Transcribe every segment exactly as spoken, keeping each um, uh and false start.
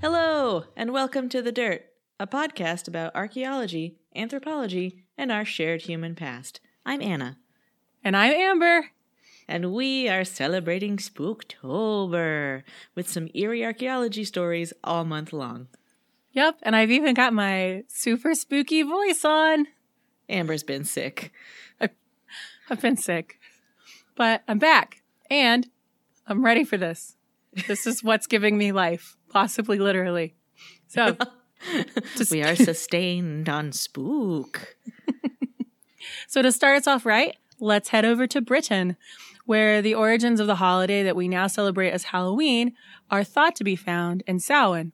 Hello, and welcome to The Dirt, a podcast about archaeology, anthropology, and our shared human past. I'm Anna. And I'm Amber. And we are celebrating Spooktober with some eerie archaeology stories all month long. Yep, and I've even got my super spooky voice on. Amber's been sick. I've been sick. But I'm back, and I'm ready for this. This is what's giving me life. Possibly literally. So just... we are sustained on spook. So to start us off right, let's head over to Britain, where the origins of the holiday that we now celebrate as Halloween are thought to be found in Samhain,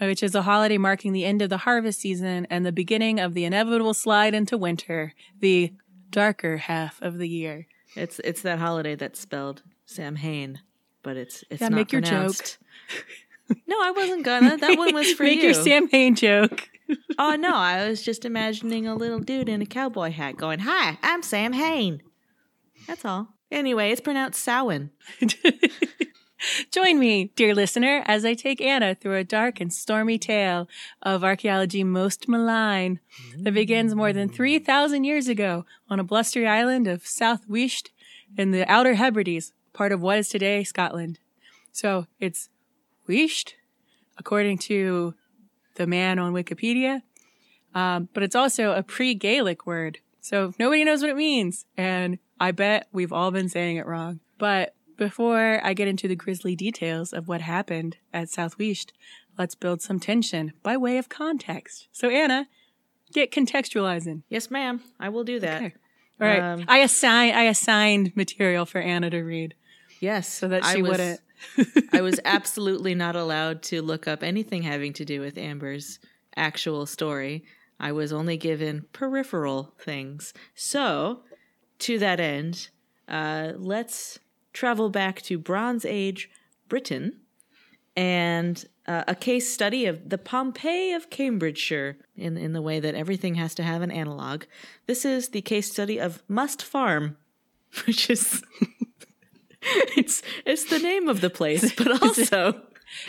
which is a holiday marking the end of the harvest season and the beginning of the inevitable slide into winter, the darker half of the year. It's it's that holiday that's spelled Samhain, but it's it's yeah, not make pronounced. Your joke. No, I wasn't gonna. That one was for Make you. Make your Samhain joke. Oh, no. I was just imagining a little dude in a cowboy hat going, "Hi, I'm Samhain." That's all. Anyway, it's pronounced Samhain. Join me, dear listener, as I take Anna through a dark and stormy tale of archaeology most malign that begins more than three thousand years ago on a blustery island of South Uist in the Outer Hebrides, part of what is today Scotland. So it's Uist, according to the man on Wikipedia, um, but it's also a pre-Gaelic word, so nobody knows what it means, and I bet we've all been saying it wrong. But before I get into the grisly details of what happened at South Uist, let's build some tension by way of context. So Anna, get contextualizing. Yes, ma'am. I will do that. Okay. All right. Um, I assign I assigned material for Anna to read. Yes, so that she was- wouldn't. I was absolutely not allowed to look up anything having to do with Amber's actual story. I was only given peripheral things. So, to that end, uh, let's travel back to Bronze Age Britain and uh, a case study of the Pompeii of Cambridgeshire in, in the way that everything has to have an analog. This is the case study of Must Farm, which is... It's it's the name of the place, but also...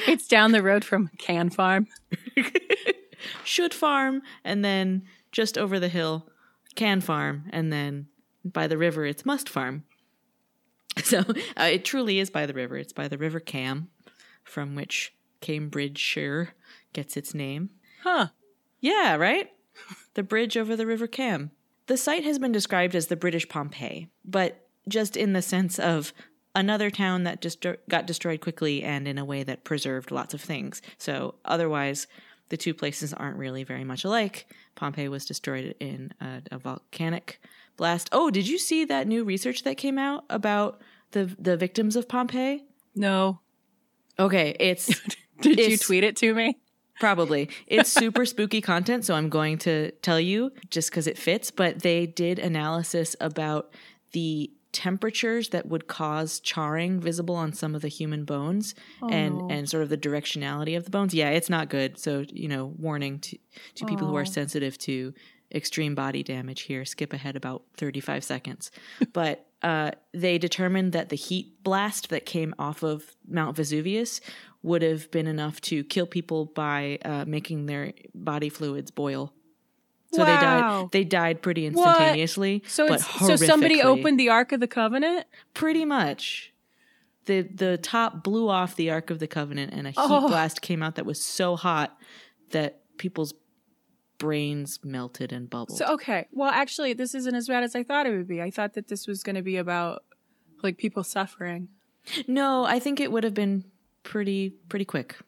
It's down the road from Can Farm. Should Farm, and then just over the hill, Can Farm, and then by the river, it's Must Farm. So uh, it truly is by the river. It's by the River Cam, from which Cambridgeshire gets its name. Huh. Yeah, right? The bridge over the River Cam. The site has been described as the British Pompeii, but just in the sense of... another town that distro- got destroyed quickly and in a way that preserved lots of things. So otherwise, the two places aren't really very much alike. Pompeii was destroyed in a, a volcanic blast. Oh, did you see that new research that came out about the the victims of Pompeii? No. Okay, it's... Did it's, you tweet it to me? Probably. It's super spooky content, so I'm going to tell you just because it fits. But they did analysis about the... temperatures that would cause charring visible on some of the human bones oh. and, and sort of the directionality of the bones. Yeah, it's not good. So, you know, warning to, to oh. people who are sensitive to extreme body damage here, skip ahead about thirty-five seconds. But uh, they determined that the heat blast that came off of Mount Vesuvius would have been enough to kill people by uh, making their body fluids boil. So wow. they died. They died pretty instantaneously. What? So, but so somebody opened the Ark of the Covenant. Pretty much, the the top blew off the Ark of the Covenant, and a heat oh. blast came out that was so hot that people's brains melted and bubbled. So okay, well, actually, this isn't as bad as I thought it would be. I thought that this was going to be about like people suffering. No, I think it would have been pretty pretty quick.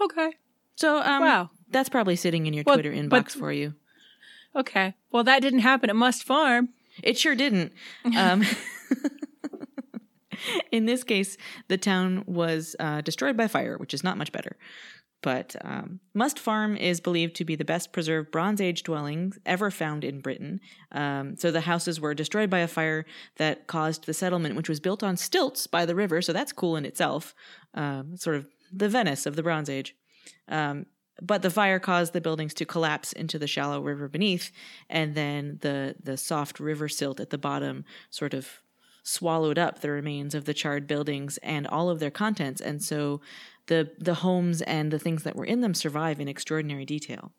Okay. So um, wow, that's probably sitting in your well, Twitter inbox but, for you. Okay. Well, that didn't happen at Must Farm. It sure didn't. Um, in this case, the town was uh, destroyed by fire, which is not much better. But um, Must Farm is believed to be the best preserved Bronze Age dwelling ever found in Britain. Um, so the houses were destroyed by a fire that caused the settlement, which was built on stilts by the river. So that's cool in itself. Um, sort of the Venice of the Bronze Age. Um, But the fire caused the buildings to collapse into the shallow river beneath, and then the the soft river silt at the bottom sort of swallowed up the remains of the charred buildings and all of their contents, and so the the homes and the things that were in them survive in extraordinary detail.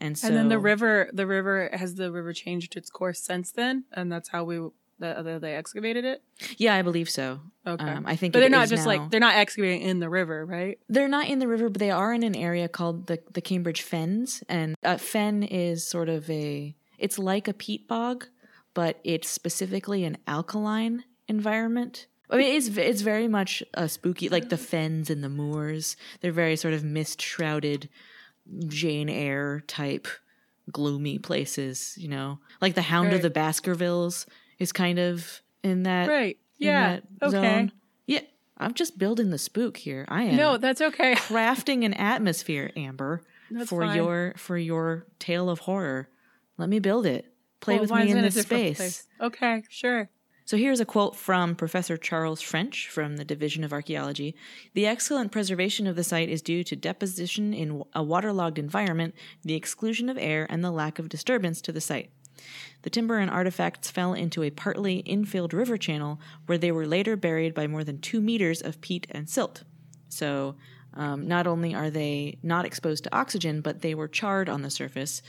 And so, and then the river, the river has the river changed its course since then, and that's how we the they excavated it. Yeah, I believe so. Okay, um, I think. But they're not just now, like they're not excavating in the river, right? They're not in the river, but they are in an area called the the Cambridge Fens, and uh, fen is sort of a it's like a peat bog, but it's specifically an alkaline environment. I mean, it's it's very much a spooky, like the fens and the moors. They're very sort of mist shrouded. Jane Eyre type gloomy places, you know, like the Hound right. of the Baskervilles is kind of in that right yeah in that okay zone. Yeah, I'm just building the spook here. I am no that's okay crafting an atmosphere, Amber, that's for fine. your for your tale of horror. Let me build it. Play well, with me in, in this space place. Okay, sure. So here's a quote from Professor Charles French from the Division of Archaeology. "The excellent preservation of the site is due to deposition in a waterlogged environment, the exclusion of air, and the lack of disturbance to the site. The timber and artifacts fell into a partly infilled river channel where they were later buried by more than two meters of peat and silt." So um, not only are they not exposed to oxygen, but they were charred on the surface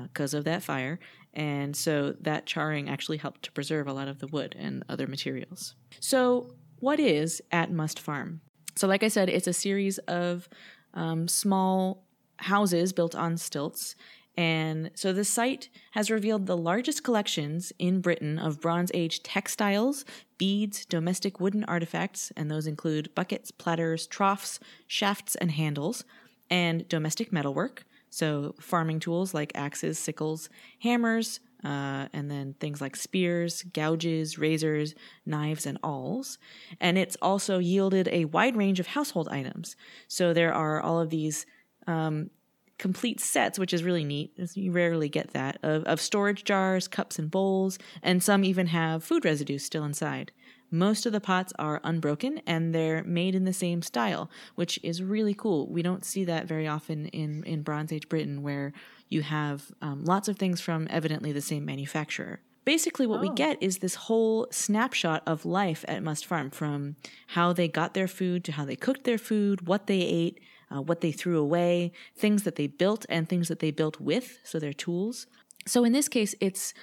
because uh, of that fire. And so that charring actually helped to preserve a lot of the wood and other materials. So what is At Must Farm? So like I said, it's a series of um, small houses built on stilts. And so the site has revealed the largest collections in Britain of Bronze Age textiles, beads, domestic wooden artifacts, and those include buckets, platters, troughs, shafts, and handles, and domestic metalwork. So farming tools like axes, sickles, hammers, uh, and then things like spears, gouges, razors, knives, and awls. And it's also yielded a wide range of household items. So there are all of these um, complete sets, which is really neat. You rarely get that, of, of storage jars, cups, and bowls, and some even have food residue still inside. Most of the pots are unbroken, and they're made in the same style, which is really cool. We don't see that very often in, in Bronze Age Britain, where you have um, lots of things from evidently the same manufacturer. Basically, what oh. we get is this whole snapshot of life at Must Farm, from how they got their food to how they cooked their food, what they ate, uh, what they threw away, things that they built and things that they built with, so their tools. So in this case, it's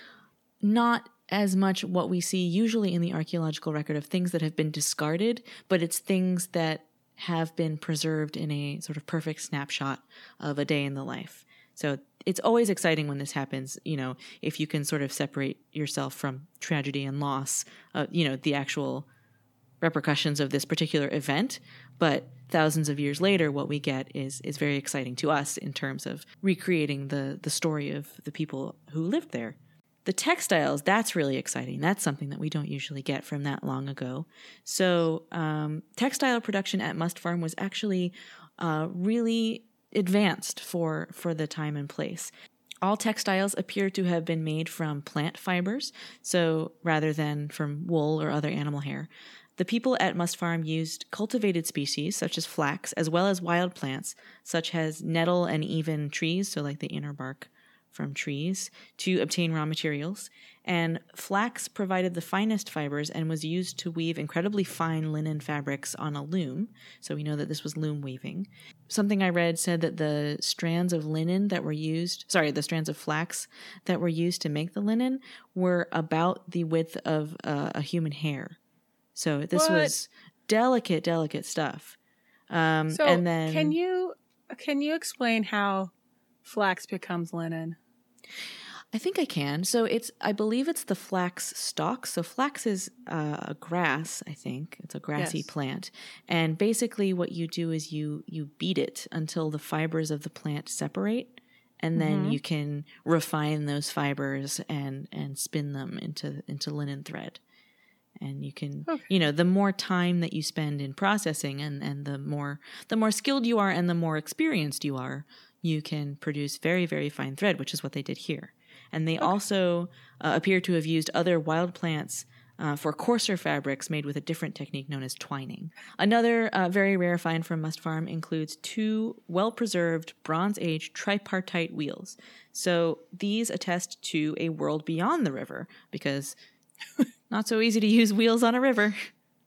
not as much what we see usually in the archaeological record of things that have been discarded, but it's things that have been preserved in a sort of perfect snapshot of a day in the life. So it's always exciting when this happens, you know, if you can sort of separate yourself from tragedy and loss, uh, you know, the actual repercussions of this particular event. But thousands of years later, what we get is is very exciting to us in terms of recreating the the story of the people who lived there. The textiles, that's really exciting. That's something that we don't usually get from that long ago. So um, textile production at Must Farm was actually uh, really advanced for, for the time and place. All textiles appear to have been made from plant fibers, so rather than from wool or other animal hair. The people at Must Farm used cultivated species such as flax, as well as wild plants such as nettle and even trees, so like the inner bark from trees, to obtain raw materials. And flax provided the finest fibers and was used to weave incredibly fine linen fabrics on a loom. So we know that this was loom weaving. Something I read said that the strands of linen that were used, sorry, the strands of flax that were used to make the linen were about the width of uh, a human hair. So this what? was delicate, delicate stuff. Um, so and then, can you can you explain how flax becomes linen? I think I can. So it's, I believe it's the flax stalk. So flax is uh, a grass, I think. It's a grassy yes. plant. And basically what you do is you, you beat it until the fibers of the plant separate. And then mm-hmm. you can refine those fibers and, and spin them into, into linen thread. And you can, okay. you know, the more time that you spend in processing and, and the more, the more skilled you are and the more experienced you are, you can produce very, very fine thread, which is what they did here. And they okay. also uh, appear to have used other wild plants uh, for coarser fabrics made with a different technique known as twining. Another uh, very rare find from Must Farm includes two well-preserved Bronze Age tripartite wheels. So these attest to a world beyond the river, because Not so easy to use wheels on a river,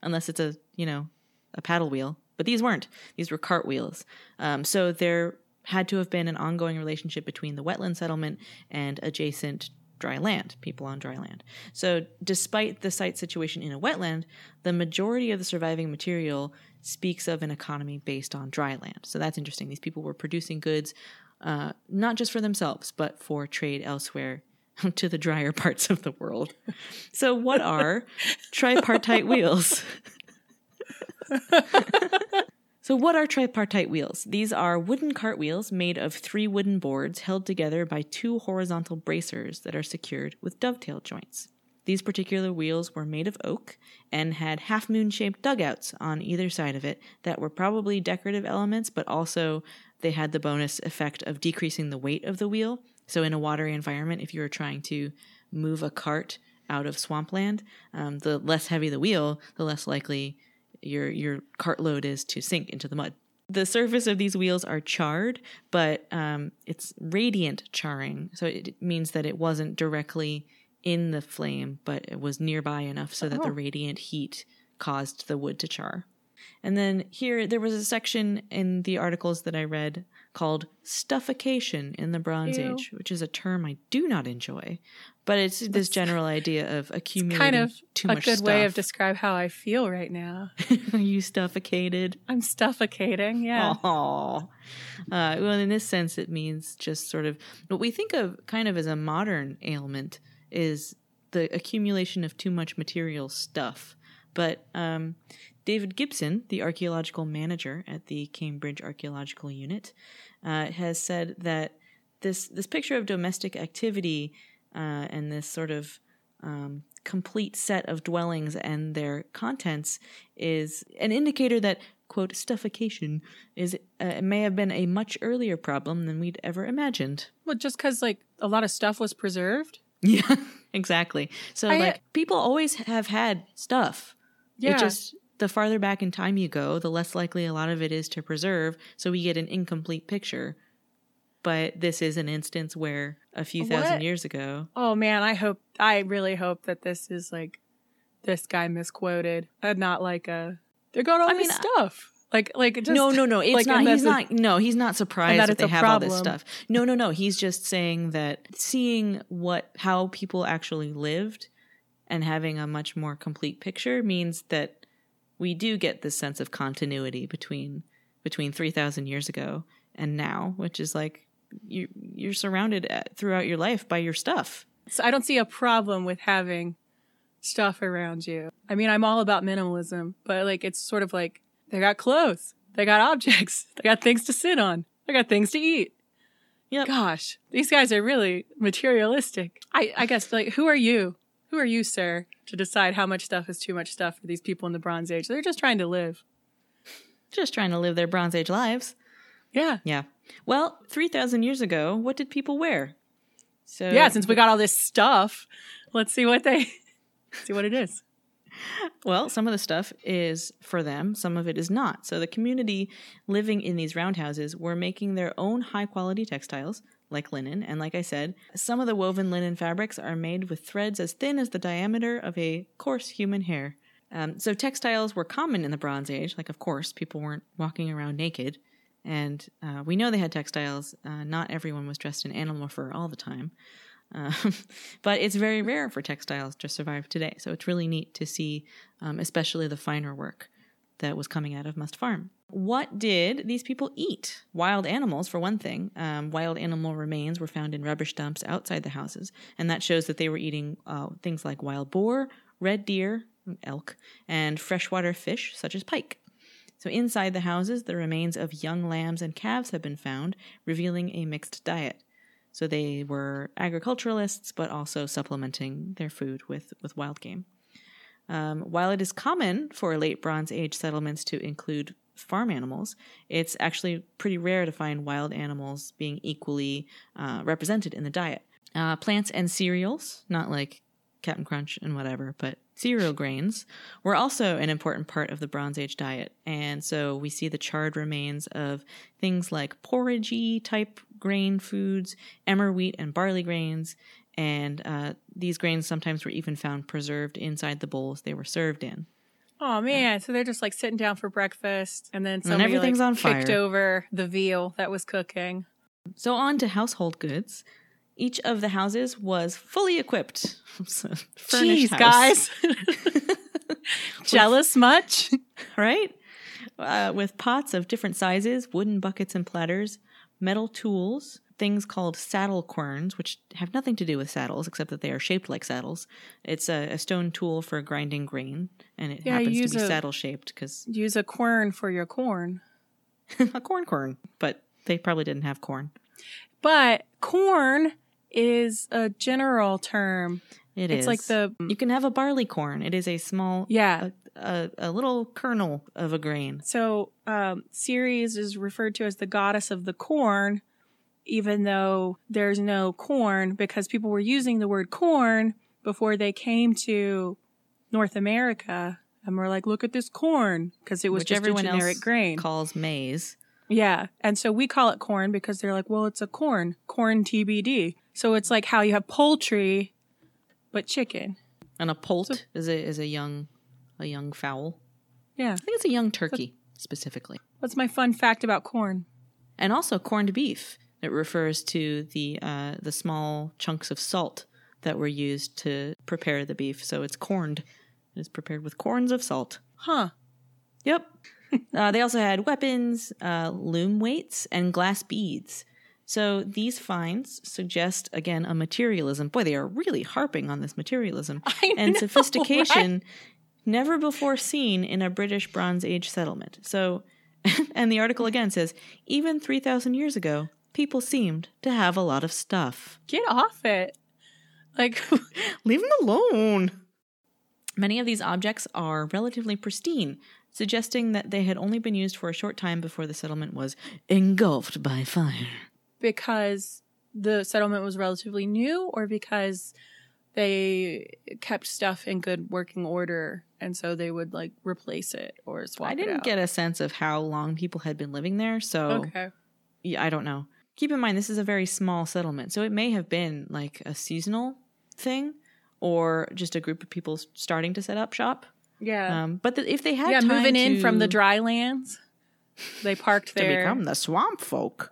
unless it's a, you know, a paddle wheel. But these weren't. These were cart wheels. Um, so there had to have been an ongoing relationship between the wetland settlement and adjacent dry land, people on dry land. So despite the site situation in a wetland, the majority of the surviving material speaks of an economy based on dry land. So that's interesting. These people were producing goods uh, not just for themselves, but for trade elsewhere to the drier parts of the world. So what are tripartite wheels? So what are tripartite wheels? These are wooden cart wheels made of three wooden boards held together by two horizontal bracers that are secured with dovetail joints. These particular wheels were made of oak and had half-moon-shaped dugouts on either side of it that were probably decorative elements, but also they had the bonus effect of decreasing the weight of the wheel. So in a watery environment, if you were trying to move a cart out of swampland, um, the less heavy the wheel, the less likely your your cart load is to sink into the mud. The surface of these wheels are charred, but um, it's radiant charring. So it means that it wasn't directly in the flame, but it was nearby enough so that oh. the radiant heat caused the wood to char. And then here, there was a section in the articles that I read called stuffication in the Bronze Ew. Age, which is a term I do not enjoy, but it's this That's, general idea of accumulating kind of too much stuff. It's a good way of describing how I feel right now. Are you stufficated? I'm stufficating, yeah. Aww. Uh, well, in this sense, it means just sort of what we think of kind of as a modern ailment is the accumulation of too much material stuff. But um, David Gibson, the archaeological manager at the Cambridge Archaeological Unit, uh, has said that this this picture of domestic activity uh, and this sort of um, complete set of dwellings and their contents is an indicator that, quote, stuffication is uh, may have been a much earlier problem than we'd ever imagined. Well, just because, like, a lot of stuff was preserved? Yeah, exactly. So, I, like, people always have had stuff. Yeah. It just, the farther back in time you go, the less likely a lot of it is to preserve, so we get an incomplete picture. But this is an instance where a few what? thousand years ago... Oh, man, I hope, I really hope that this is, like, this guy misquoted, and not, like, a, they're got all I this mean, stuff. Like, like, just... No, no, no, it's like not, he's not, no, he's not surprised that, that they have problem. all this stuff. No, no, no, he's just saying that seeing what, how people actually lived and having a much more complete picture means that we do get this sense of continuity between between three thousand years ago and now, which is like you, you're surrounded at, throughout your life by your stuff. So I don't see a problem with having stuff around you. I mean, I'm all about minimalism, but like it's sort of like they got clothes, they got objects, they got things to sit on, they got things to eat. Yep. Gosh, these guys are really materialistic. I, I guess, like, who are you? Who are you, sir, to decide how much stuff is too much stuff for these people in the Bronze Age? They're just trying to live. Just trying to live their Bronze Age lives. Yeah. Yeah. Well, three thousand years ago, what did people wear? So yeah, since we got all this stuff, let's see what they see what it is. Well, some of the stuff is for them, some of it is not. So the community living in these roundhouses were making their own high-quality textiles, like linen, and like I said, some of the woven linen fabrics are made with threads as thin as the diameter of a coarse human hair. Um, so textiles were common in the Bronze Age. Like, of course, people weren't walking around naked. And uh, we know they had textiles. Uh, not everyone was dressed in animal fur all the time. Um, but it's very rare for textiles to survive today. So it's really neat to see, um, especially the finer work that was coming out of Must Farm. What did these people eat? Wild animals, for one thing. Um, wild animal remains were found in rubbish dumps outside the houses, and that shows that they were eating uh, things like wild boar, red deer, elk, and freshwater fish such as pike. So inside the houses, the remains of young lambs and calves have been found, revealing a mixed diet. So they were agriculturalists, but also supplementing their food with, with wild game. Um, while it is common for late Bronze Age settlements to include farm animals, it's actually pretty rare to find wild animals being equally uh, represented in the diet. Uh, plants and cereals, not like Captain Crunch and whatever, but cereal grains, were also an important part of the Bronze Age diet. And so we see the charred remains of things like porridgey type grain foods, emmer wheat and barley grains, and uh, these grains sometimes were even found preserved inside the bowls they were served in. Oh, man. So they're just like sitting down for breakfast and then somebody and everything's like, on fire. Kicked over the veal that was cooking. So on to household goods. Each of the houses was fully equipped. So, furnished Jeez, house. Guys. Jealous much? Right? Uh, with pots of different sizes, wooden buckets and platters, metal tools, things called saddle querns, which have nothing to do with saddles except that they are shaped like saddles. It's a, a stone tool for grinding grain, and it yeah, happens to be a, saddle-shaped. Cause use a quern for your corn. A corn quern, but they probably didn't have corn. But corn is a general term. It it's is. It's like the... You can have a barley corn. It is a small... Yeah. A, a, a little kernel of a grain. So um, Ceres is referred to as the goddess of the corn, even though there's no corn, because people were using the word corn before they came to North America. And we're like, look at this corn, because it was Which just everyone a generic else grain. Calls maize. Yeah. And so we call it corn because they're like, well, it's a corn. Corn T B D. So it's like how you have poultry, but chicken. And a poult so, is a is a young a young fowl. Yeah. I think it's a young turkey, that's, specifically. That's my fun fact about corn. And also corned beef. It refers to the uh, the small chunks of salt that were used to prepare the beef. So it's corned. It is prepared with corns of salt. Huh. Yep. Uh, they also had weapons, uh, loom weights, and glass beads. So these finds suggest, again, a materialism. Boy, they are really harping on this materialism. I and know, sophistication right? Never before seen in a British Bronze Age settlement. So, and the article again says, even three thousand years ago, people seemed to have a lot of stuff. Get off it. Like, leave them alone. Many of these objects are relatively pristine, suggesting that they had only been used for a short time before the settlement was engulfed by fire. Because the settlement was relatively new, or because they kept stuff in good working order, and so they would, like, replace it or swap it out? I didn't get a sense of how long people had been living there, so okay. Yeah, I don't know. Keep in mind, this is a very small settlement, so it may have been, like, a seasonal thing or just a group of people starting to set up shop. Yeah, um, but the, if they had yeah time moving to... in from the dry lands, they parked there to their... become the swamp folk.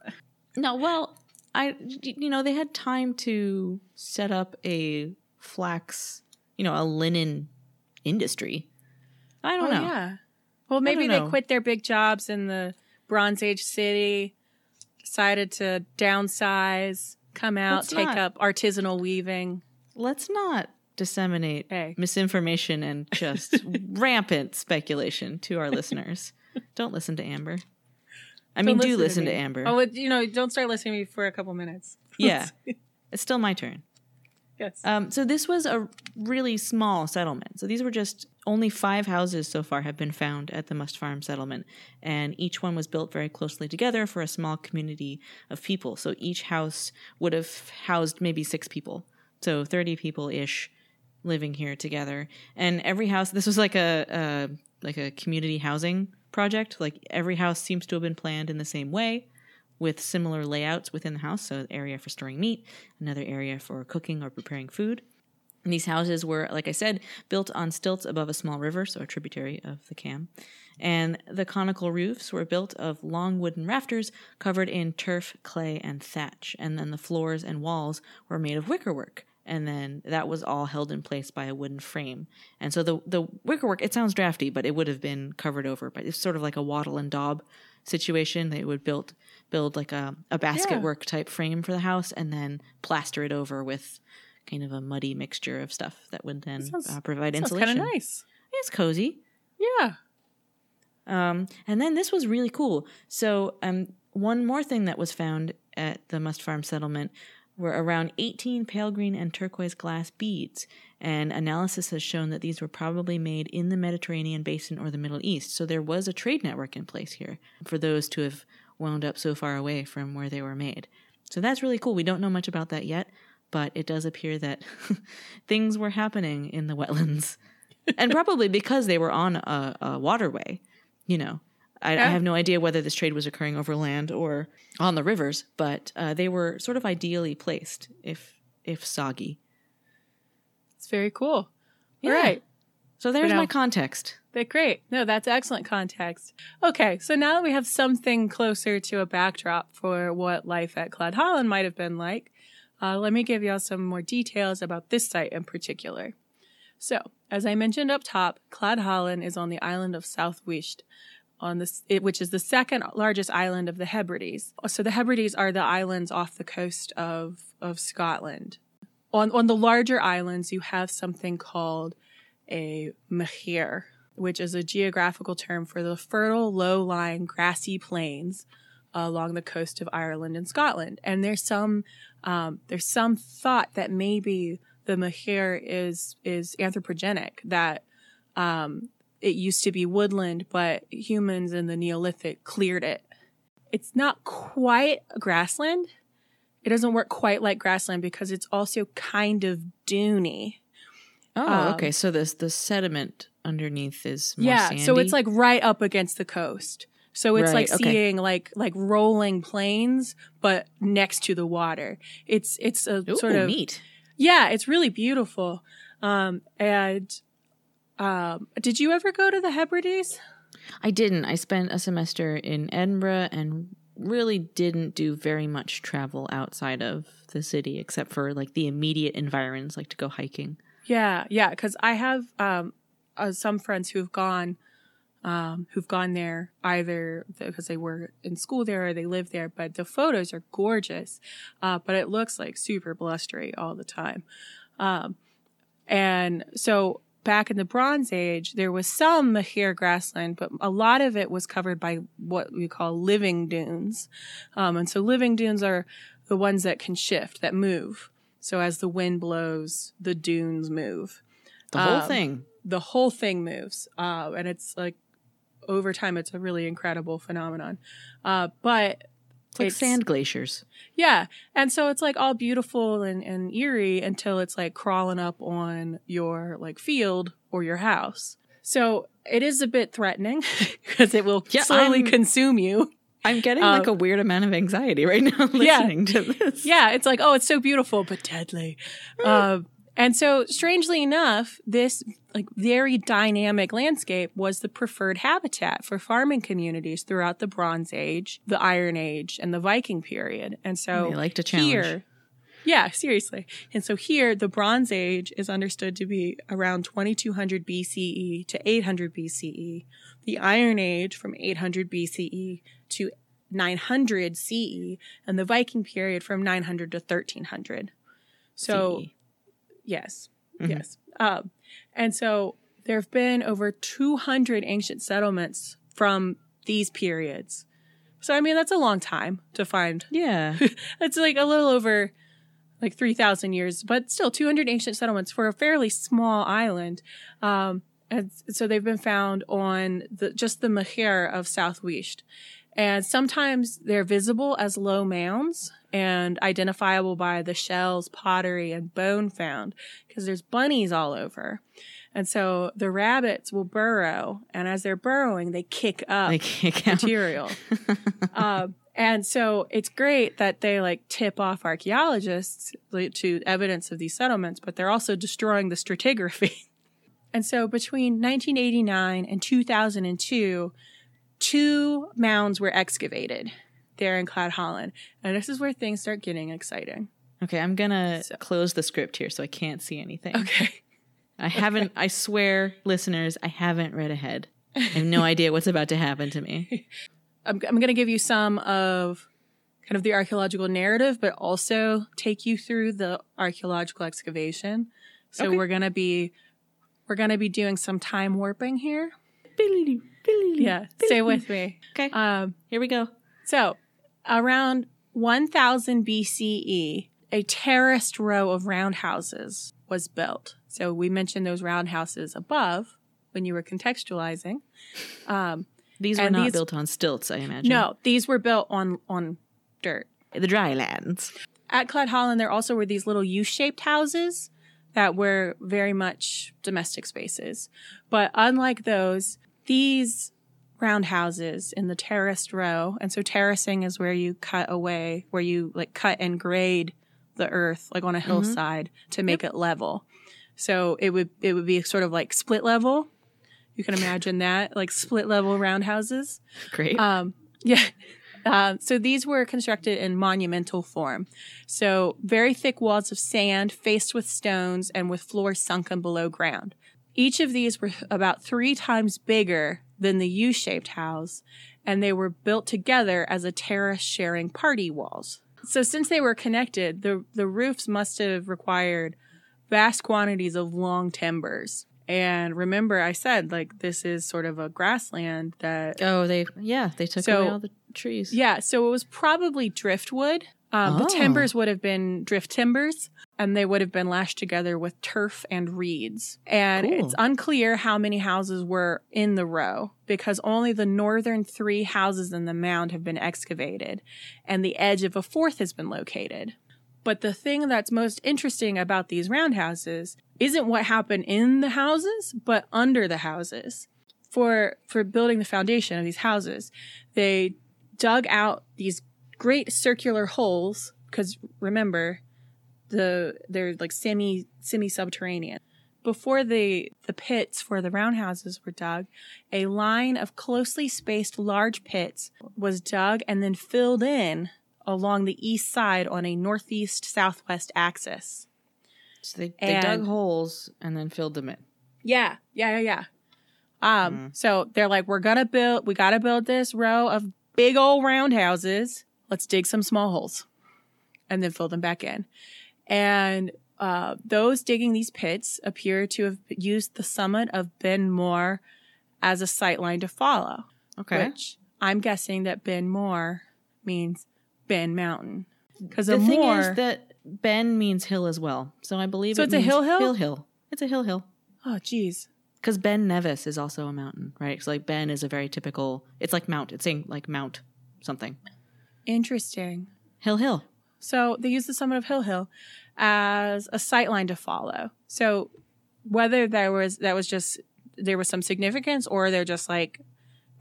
No, well, I you know they had time to set up a flax, you know, a linen industry. I don't oh, know. Yeah, well, maybe they know. quit their big jobs in the Bronze Age city, decided to downsize, come out, let's take not, up artisanal weaving. Let's not. disseminate hey. misinformation and just rampant speculation to our listeners. Don't listen to Amber. I don't mean, listen do listen to, to Amber. Oh, you know, don't start listening to me for a couple minutes. Yeah. It's still my turn. Yes. Um, so this was a really small settlement. So these were just only five houses so far have been found at the Must Farm settlement. And each one was built very closely together for a small community of people. So each house would have housed maybe six people. So thirty people-ish living here together. And every house, this was like a uh, like a community housing project. Like every house seems to have been planned in the same way with similar layouts within the house. So an area for storing meat, another area for cooking or preparing food. And these houses were, like I said, built on stilts above a small river, so a tributary of the Cam. And the conical roofs were built of long wooden rafters covered in turf, clay, and thatch. And then the floors and walls were made of wickerwork. And then that was all held in place by a wooden frame. And so the the wickerwork, it sounds drafty, but it would have been covered over. But it's sort of like a wattle and daub situation. They would build build like a, a basket yeah. work type frame for the house and then plaster it over with kind of a muddy mixture of stuff that would then that sounds, uh, provide that insulation. Sounds kind of nice. It's cozy. Yeah. Um, and then this was really cool. So um, one more thing that was found at the Must Farm settlement were around eighteen pale green and turquoise glass beads, and analysis has shown that these were probably made in the Mediterranean basin or the Middle East. So there was a trade network in place here for those to have wound up so far away from where they were made. So that's really cool. We don't know much about that yet, but it does appear that things were happening in the wetlands, and probably because they were on a, a waterway, you know. I, yeah. I have no idea whether this trade was occurring over land or on the rivers, but uh, they were sort of ideally placed if if soggy. It's very cool. Yeah. All right. So there's my context. That's great. No, that's excellent context. Okay, so now that we have something closer to a backdrop for what life at Cladh Hallan might have been like, uh, let me give y'all some more details about this site in particular. So, as I mentioned up top, Cladh Hallan is on the island of South Uist, on this, it, which is the second largest island of the Hebrides. So the Hebrides are the islands off the coast of, of Scotland. On, on the larger islands, you have something called a mhir, which is a geographical term for the fertile, low-lying, grassy plains uh, along the coast of Ireland and Scotland. And there's some um, there's some thought that maybe the mhir is is anthropogenic, that um, it used to be woodland, but humans in the Neolithic cleared it. It's not quite grassland. It doesn't work quite like grassland because it's also kind of duney. Oh, um, okay. So this the sediment underneath is more yeah, sandy. Yeah, so it's like right up against the coast. So it's right, like okay. seeing like like rolling plains, but next to the water. It's it's a Ooh, sort of neat. Yeah, it's really beautiful. Um, and um, did you ever go to the Hebrides? I didn't. I spent a semester in Edinburgh and really didn't do very much travel outside of the city, except for like the immediate environs, like to go hiking. Yeah, yeah, because I have um, uh, some friends who've gone, um, who've gone there either because they were in school there or they live there. But the photos are gorgeous, uh, but it looks like super blustery all the time. Um, and so back in the Bronze Age, there was some mhir grassland, but a lot of it was covered by what we call living dunes. Um, and so living dunes are the ones that can shift, that move. So as the wind blows, the dunes move. The whole um, thing. The whole thing moves. Uh, and it's like, over time, it's a really incredible phenomenon. Uh, but it's like it's, sand glaciers. Yeah. And so it's like all beautiful and, and eerie until it's like crawling up on your like field or your house. So it is a bit threatening because it will yeah, slowly I'm- consume you. I'm getting um, like a weird amount of anxiety right now listening yeah. to this. Yeah, it's like, oh, it's so beautiful, but deadly. um, and so strangely enough, this like very dynamic landscape was the preferred habitat for farming communities throughout the Bronze Age, the IronAge, and the Viking period. And so they like to challenge. Here, yeah, seriously. And so here, the Bronze Age is understood to be around twenty-two hundred B C E to eight hundred B C E. The Iron Age from eight hundred B C E to nine hundred C E, and the Viking period from nine hundred to thirteen hundred. So, C E. yes, mm-hmm. yes. Um, and so there have been over two hundred ancient settlements from these periods. So, I mean, that's a long time to find. Yeah. It's like a little over like three thousand years, but still two hundred ancient settlements for a fairly small island. Um, and so they've been found on the, just the mhir of South Uist. And sometimes they're visible as low mounds and identifiable by the shells, pottery, and bone found because there's bunnies all over. And so the rabbits will burrow, and as they're burrowing, they kick up they kick material. um, and so it's great that they like tip off archaeologists to evidence of these settlements, but they're also destroying the stratigraphy. And so between nineteen eighty-nine and two thousand two, two mounds were excavated there in Cladh Hallan. And this is where things start getting exciting. Okay, I'm going to so. close the script here so I can't see anything. Okay. I haven't, I swear, listeners, I haven't read ahead. I have no idea what's about to happen to me. I'm, I'm going to give you some of kind of the archaeological narrative, but also take you through the archaeological excavation. So okay. we're going to be... We're going to be doing some time warping here. Yeah, stay with me. Okay, um, here we go. So around one thousand B C E, a terraced row of roundhouses was built. So we mentioned those roundhouses above when you were contextualizing. Um, these were not these, built on stilts, I imagine. No, these were built on, on dirt. The dry lands. At Cladh Hallan, there also were these little U-shaped houses that were very much domestic spaces. But unlike those, these roundhouses in the terraced row, and so terracing is where you cut away, where you like cut and grade the earth, like on a hillside, mm-hmm. to make yep. it level. So it would it would be sort of like split level. You can imagine that, like split level roundhouses. Great. Um, yeah. Uh, so these were constructed in monumental form. So very thick walls of sand faced with stones and with floors sunken below ground. Each of these were about three times bigger than the U-shaped house, and they were built together as a terrace sharing party walls. So since they were connected, the, the roofs must have required vast quantities of long timbers. And remember, I said, like, this is sort of a grassland that... Oh, they, yeah, they took so, away all the trees. Yeah, so it was probably driftwood. Um, oh. The timbers would have been drift timbers, and they would have been lashed together with turf and reeds. And cool. It's unclear how many houses were in the row, because only the northern three houses in the mound have been excavated, and the edge of a fourth has been located. But the thing that's most interesting about these roundhouses isn't what happened in the houses, but under the houses. For for building the foundation of these houses, they dug out these great circular holes, because remember, the they're like semi semi subterranean. Before the the pits for the roundhouses were dug, a line of closely spaced large pits was dug and then filled in along the east side on a northeast southwest axis. So they, they dug holes and then filled them in. Yeah, yeah, yeah, yeah. Um, mm-hmm. So they're like, we're gonna build, we gotta build this row of big old roundhouses. Let's dig some small holes, and then fill them back in. And uh, those digging these pits appear to have used the summit of Beinn Mhòr as a sightline to follow. Okay, which I'm guessing that Beinn Mhòr means Ben Mountain, because the thing Mhòr, is that. Ben means hill as well. So I believe so it it's means a hill hill? Hill hill. It's a hill hill. Oh, geez. Because Ben Nevis is also a mountain, right? So like Ben is a very typical, it's like Mount. It's saying like Mount something. Interesting. Hill hill. So they use the summit of hill hill as a sightline to follow. So whether there was, that was just, there was some significance or they're just like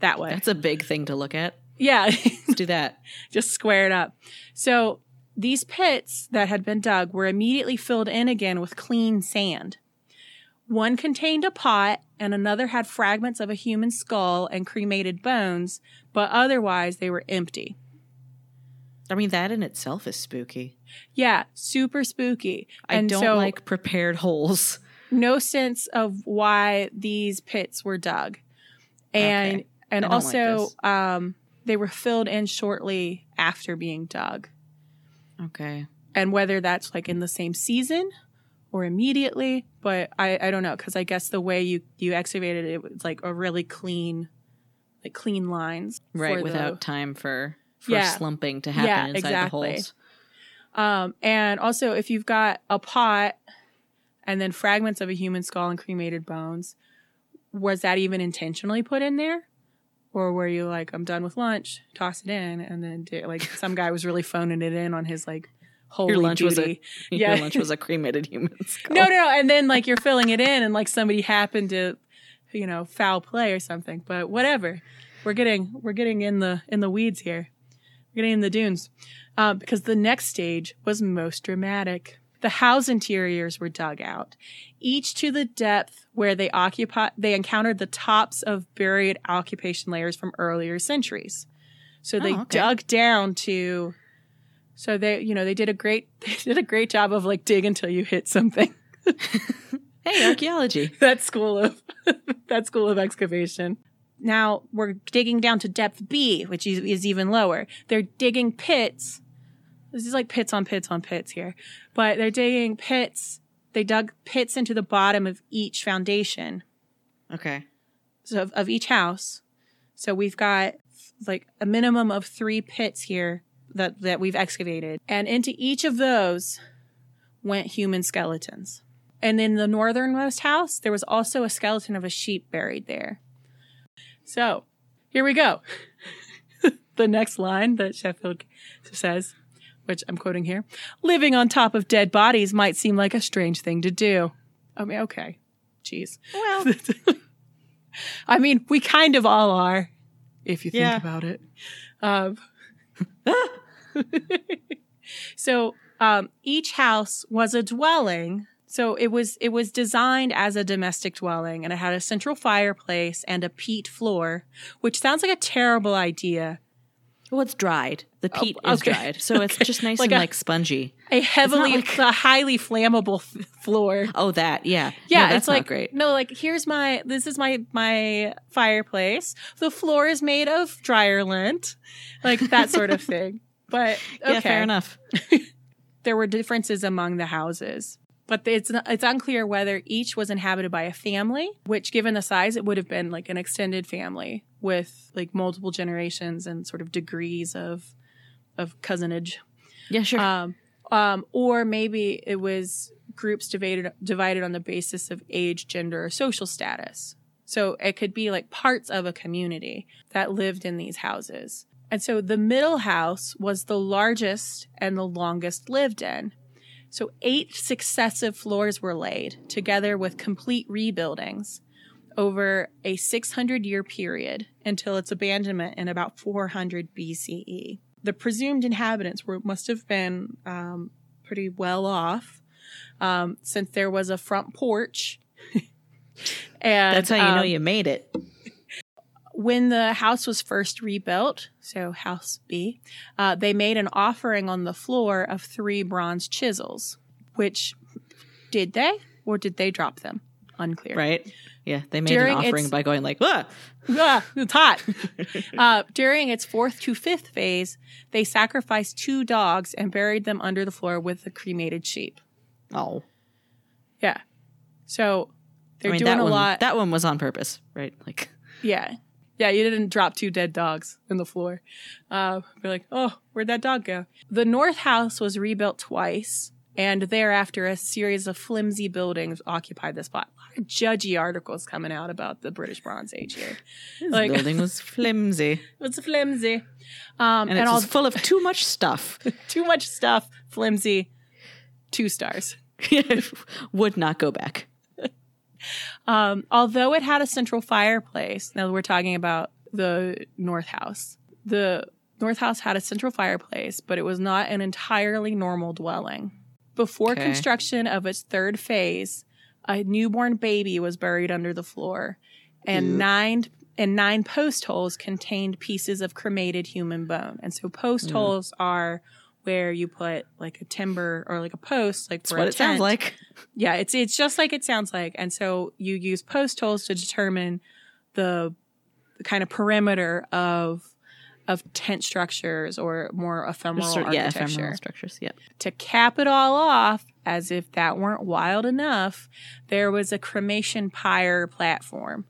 that way. That's a big thing to look at. Yeah. Let's do that. Just square it up. So these pits that had been dug were immediately filled in again with clean sand. One contained a pot and another had fragments of a human skull and cremated bones, but otherwise they were empty. I mean, that in itself is spooky. Yeah, super spooky. I and don't so, like prepared holes. No sense of why these pits were dug. And okay. and also like um, they were filled in shortly after being dug. Okay. And whether that's like in the same season or immediately, but I, I don't know, because I guess the way you, you excavated it, it was like a really clean, like clean lines. Right, without the, time for, for yeah. slumping to happen yeah, inside exactly. the holes. Um, and also, if you've got a pot and then fragments of a human skull and cremated bones, was that even intentionally put in there? Or were you like, I'm done with lunch, toss it in, and then do, like some guy was really phoning it in on his like holy your lunch duty. Was a, yeah. Your lunch was a cremated human skull. No, no, no. And then like you're filling it in and like somebody happened to, you know, foul play or something. But whatever. We're getting we're getting in the in the weeds here. We're getting in the dunes. Um, because the next stage was most dramatic. The house interiors were dug out, each to the depth where they occupy, they encountered the tops of buried occupation layers from earlier centuries. So they oh, okay. dug down to, so they, you know, they did a great, they did a great job of like dig until you hit something. Hey, archaeology. That school of, that school of excavation. Now we're digging down to depth B, which is, is even lower. They're digging pits. This is like pits on pits on pits here. But they're digging pits. They dug pits into the bottom of each foundation. Okay. So of, of each house. So we've got like a minimum of three pits here that, that we've excavated. And into each of those went human skeletons. And in the northernmost house, there was also a skeleton of a sheep buried there. So here we go. The next line that Sheffield says, which I'm quoting here, living on top of dead bodies might seem like a strange thing to do. I mean, okay. Jeez. Well. I mean, we kind of all are, if you think yeah. about it. Um, so Um, each house was a dwelling. So it was it was designed as a domestic dwelling, and it had a central fireplace and a peat floor, which sounds like a terrible idea. Well, it's dried. The peat oh, okay. is dried. So okay. it's just nice like and a, like spongy. A heavily, like, a highly flammable f- floor. Oh, that. Yeah. Yeah. No, that's it's not like, great. No, like here's my, this is my, my fireplace. The floor is made of dryer lint, like that sort of thing. But okay. Yeah, fair enough. There were differences among the houses, but it's, it's unclear whether each was inhabited by a family, which given the size, it would have been like an extended family with like multiple generations and sort of degrees of of cousinage. Yeah, sure. Um, um, or maybe it was groups divided divided on the basis of age, gender, or social status. So it could be like parts of a community that lived in these houses. And so the middle house was the largest and the longest lived in. So eight successive floors were laid, together with complete rebuildings, over a six hundred year period until its abandonment in about four hundred B C E. The presumed inhabitants were must have been um, pretty well off, um, since there was a front porch. And that's how you um, know you made it. When the house was first rebuilt, so House B, uh, they made an offering on the floor of three bronze chisels, which did they or did they drop them? Unclear. Right. Yeah, they made during an offering by going like, ah, ah it's hot. uh, during its fourth to fifth phase, they sacrificed two dogs and buried them under the floor with the cremated sheep. Oh. Yeah. So they're I mean, doing a one, lot. That one was on purpose, right? Like. Yeah. Yeah, you didn't drop two dead dogs in the floor. Uh, you're like, oh, where'd that dog go? The north house was rebuilt twice. And thereafter, a series of flimsy buildings occupied the spot. A lot of judgy articles coming out about the British Bronze Age here. This like, building was flimsy. It was flimsy. Um, and it and was all, full of too much stuff. Too much stuff, flimsy, two stars. Would not go back. Um, although it had a central fireplace. Now we're talking about the North House. The North House had a central fireplace, but it was not an entirely normal dwelling. Before okay. construction of its third phase, a newborn baby was buried under the floor, and Ew. nine and nine post holes contained pieces of cremated human bone. And so post mm. holes are where you put like a timber or like a post, like That's for what a it tent. Sounds like. Yeah, it's it's just like it sounds like. And so you use post holes to determine the, the kind of perimeter of. of tent structures or more ephemeral sort, architecture. Yeah, ephemeral structures, yeah. To cap it all off, as if that weren't wild enough, there was a cremation pyre platform.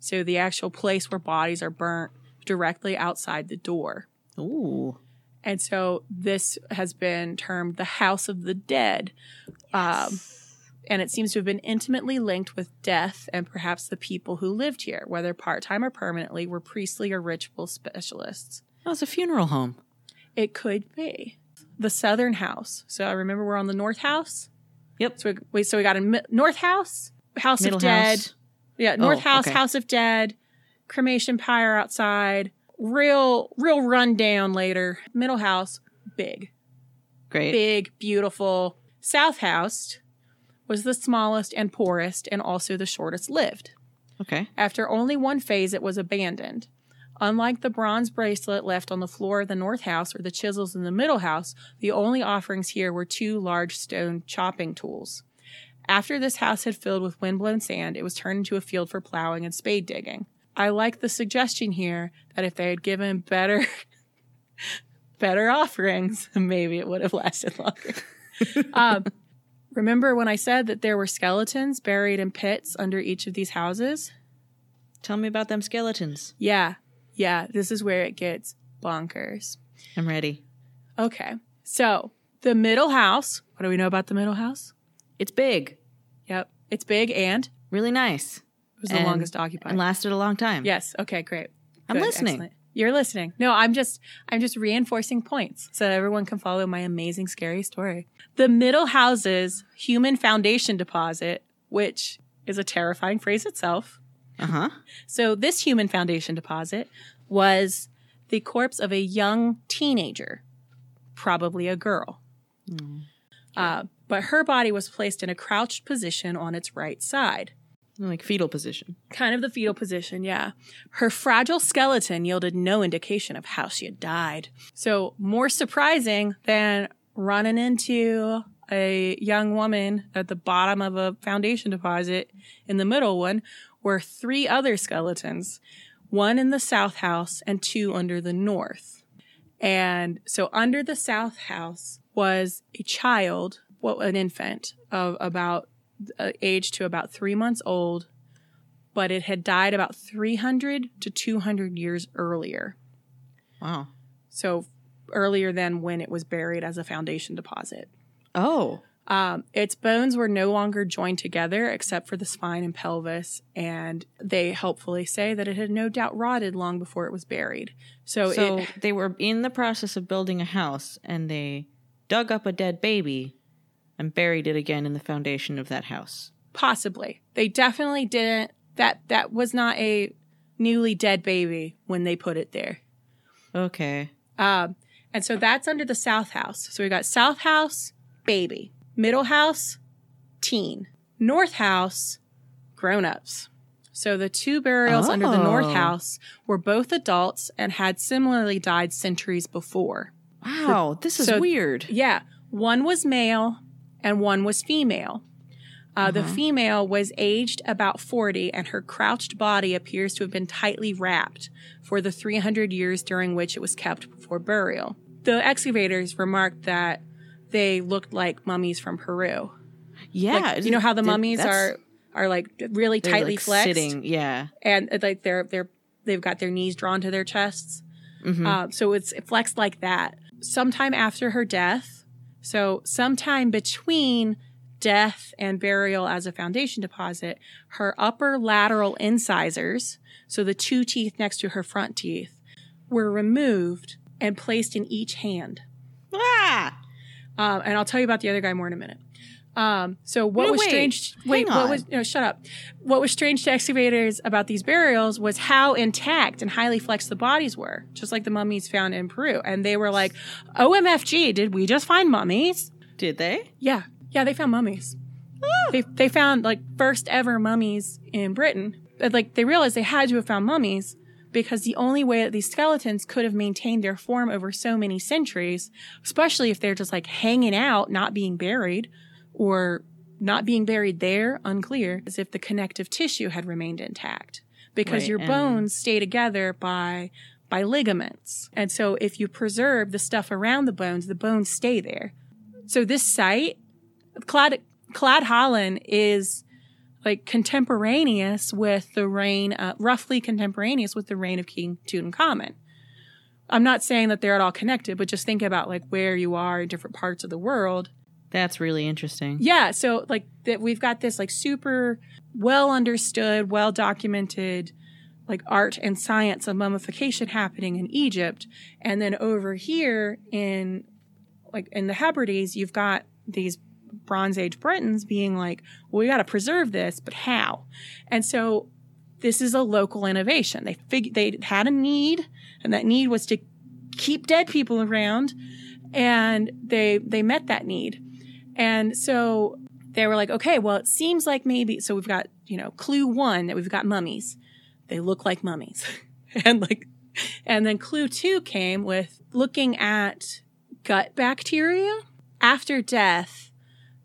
So the actual place where bodies are burnt directly outside the door. Ooh. And so this has been termed the House of the Dead. Yes. Um, and it seems to have been intimately linked with death, and perhaps the people who lived here, whether part-time or permanently, were priestly or ritual specialists. Oh, it's a funeral home. It could be. The southern house. So I remember we're on the north house. Yep. So we, so we got a mi- north house, house Middle of dead. House. Yeah, north oh, house, okay. house of dead, cremation pyre outside, real, real rundown later. Middle house, big. Great. Big, beautiful. South house was the smallest and poorest and also the shortest lived. Okay. After only one phase, it was abandoned. Unlike the bronze bracelet left on the floor of the north house or the chisels in the middle house, the only offerings here were two large stone chopping tools. After this house had filled with windblown sand, it was turned into a field for plowing and spade digging. I like the suggestion here that if they had given better, better offerings, maybe it would have lasted longer. um, Remember when I said that there were skeletons buried in pits under each of these houses? Tell me about them skeletons. Yeah. Yeah. This is where it gets bonkers. I'm ready. Okay. So the middle house. What do we know about the middle house? It's big. Yep. It's big and? Really nice. It was and, the longest occupied. And lasted a long time. Yes. Okay, great. I'm Good, listening. Excellent. You're listening. No, I'm just I'm just reinforcing points so that everyone can follow my amazing, scary story. The middle house's human foundation deposit, which is a terrifying phrase itself. Uh-huh. So this human foundation deposit was the corpse of a young teenager, probably a girl. Mm. Uh, but her body was placed in a crouched position on its right side. Like fetal position. Kind of the fetal position, yeah. Her fragile skeleton yielded no indication of how she had died. So more surprising than running into a young woman at the bottom of a foundation deposit in the middle one were three other skeletons, one in the south house and two under the north. And so under the south house was a child, well, an infant of about uh, age to about three months old, but it had died about three hundred to two hundred years earlier. Wow. So earlier than when it was buried as a foundation deposit. Oh. Um, its bones were no longer joined together except for the spine and pelvis, and they helpfully say that it had no doubt rotted long before it was buried. So, so it, they were in the process of building a house, and they dug up a dead baby and buried it again in the foundation of that house. Possibly. They definitely didn't. That, that was not a newly dead baby when they put it there. Okay. Um, and so that's under the south house. So we got south house, baby. Middle house, teen. North house, grown-ups. So the two burials oh. under the north house were both adults and had similarly died centuries before. Wow, the, this is so, weird. Yeah. One was male and one was female. Uh, uh-huh. The female was aged about forty, and her crouched body appears to have been tightly wrapped for the three hundred years during which it was kept before burial. The excavators remarked that they looked like mummies from Peru. Yeah. Like, you know how the mummies are, are like really tightly like flexed? Sitting, yeah. And like they're, they're, they've got their knees drawn to their chests. Mm-hmm. Uh, so it's it flexed like that. Sometime after her death, so sometime between death and burial as a foundation deposit, her upper lateral incisors, so the two teeth next to her front teeth, were removed and placed in each hand. Ah! Um, and I'll tell you about the other guy more in a minute. Um, so what no, was wait, strange? Wait, what was? No, shut up. What was strange to excavators about these burials was how intact and highly flexed the bodies were, just like the mummies found in Peru. And they were like, "O M F G, did we just find mummies?" Did they? Yeah, yeah, they found mummies. Ah. They they found like first ever mummies in Britain. Like they realized they had to have found mummies, because the only way that these skeletons could have maintained their form over so many centuries, especially if they're just like hanging out, not being buried, or not being buried there, unclear, is if the connective tissue had remained intact. Because right, your bones stay together by by ligaments. And so if you preserve the stuff around the bones, the bones stay there. So this site, Cladh Hallan, is like contemporaneous with the reign, uh, roughly contemporaneous with the reign of King Tutankhamun. I'm not saying that they're at all connected, but just think about like where you are in different parts of the world. That's really interesting. Yeah, so like that we've got this like super well understood, well documented like art and science of mummification happening in Egypt, and then over here in like in the Hebrides, you've got these Bronze Age Britons being like, well, we got to preserve this, but how? And so this is a local innovation. They fig- they had a need, and that need was to keep dead people around, and they they met that need. And so they were like, okay, well, it seems like maybe, so we've got, you know, clue one that we've got mummies. They look like mummies. and like, and then clue two came with looking at gut bacteria. After death,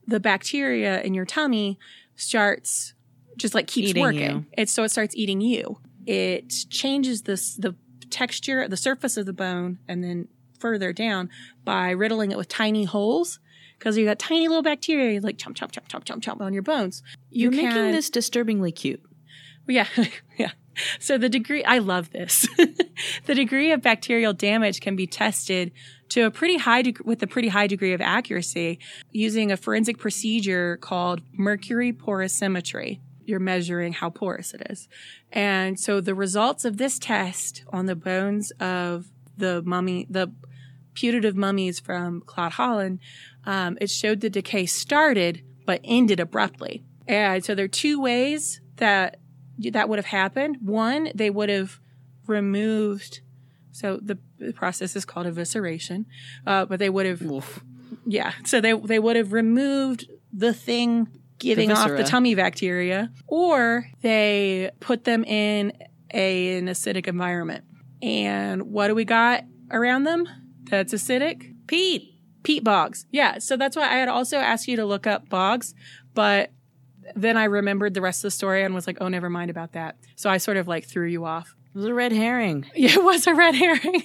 the bacteria in your tummy starts just like keeps eating working. You. It's so it starts eating you. It changes this the texture, the surface of the bone, and then further down by riddling it with tiny holes, because you got tiny little bacteria like chomp chomp chomp chomp chomp chomp on your bones. You You're can, making this disturbingly cute. Yeah, yeah. So the degree I love this. The degree of bacterial damage can be tested to a pretty high deg- with a pretty high degree of accuracy using a forensic procedure called mercury porosimetry. You're measuring how porous it is. And so the results of this test on the bones of the mummy, the putative mummies from Cladh Hallan, um, it showed the decay started but ended abruptly. And so there are two ways that that would have happened. One, they would have removed, so the, the process is called evisceration, uh, but they would have Oof. Yeah. So they they would have removed the thing giving the off the tummy bacteria, or they put them in a, an acidic environment. And what do we got around them that's acidic? Peat. Peat bogs. Yeah. So that's why I had also asked you to look up bogs, but then I remembered the rest of the story and was like, oh, never mind about that. So I sort of like threw you off. It was a red herring. Yeah, it was a red herring.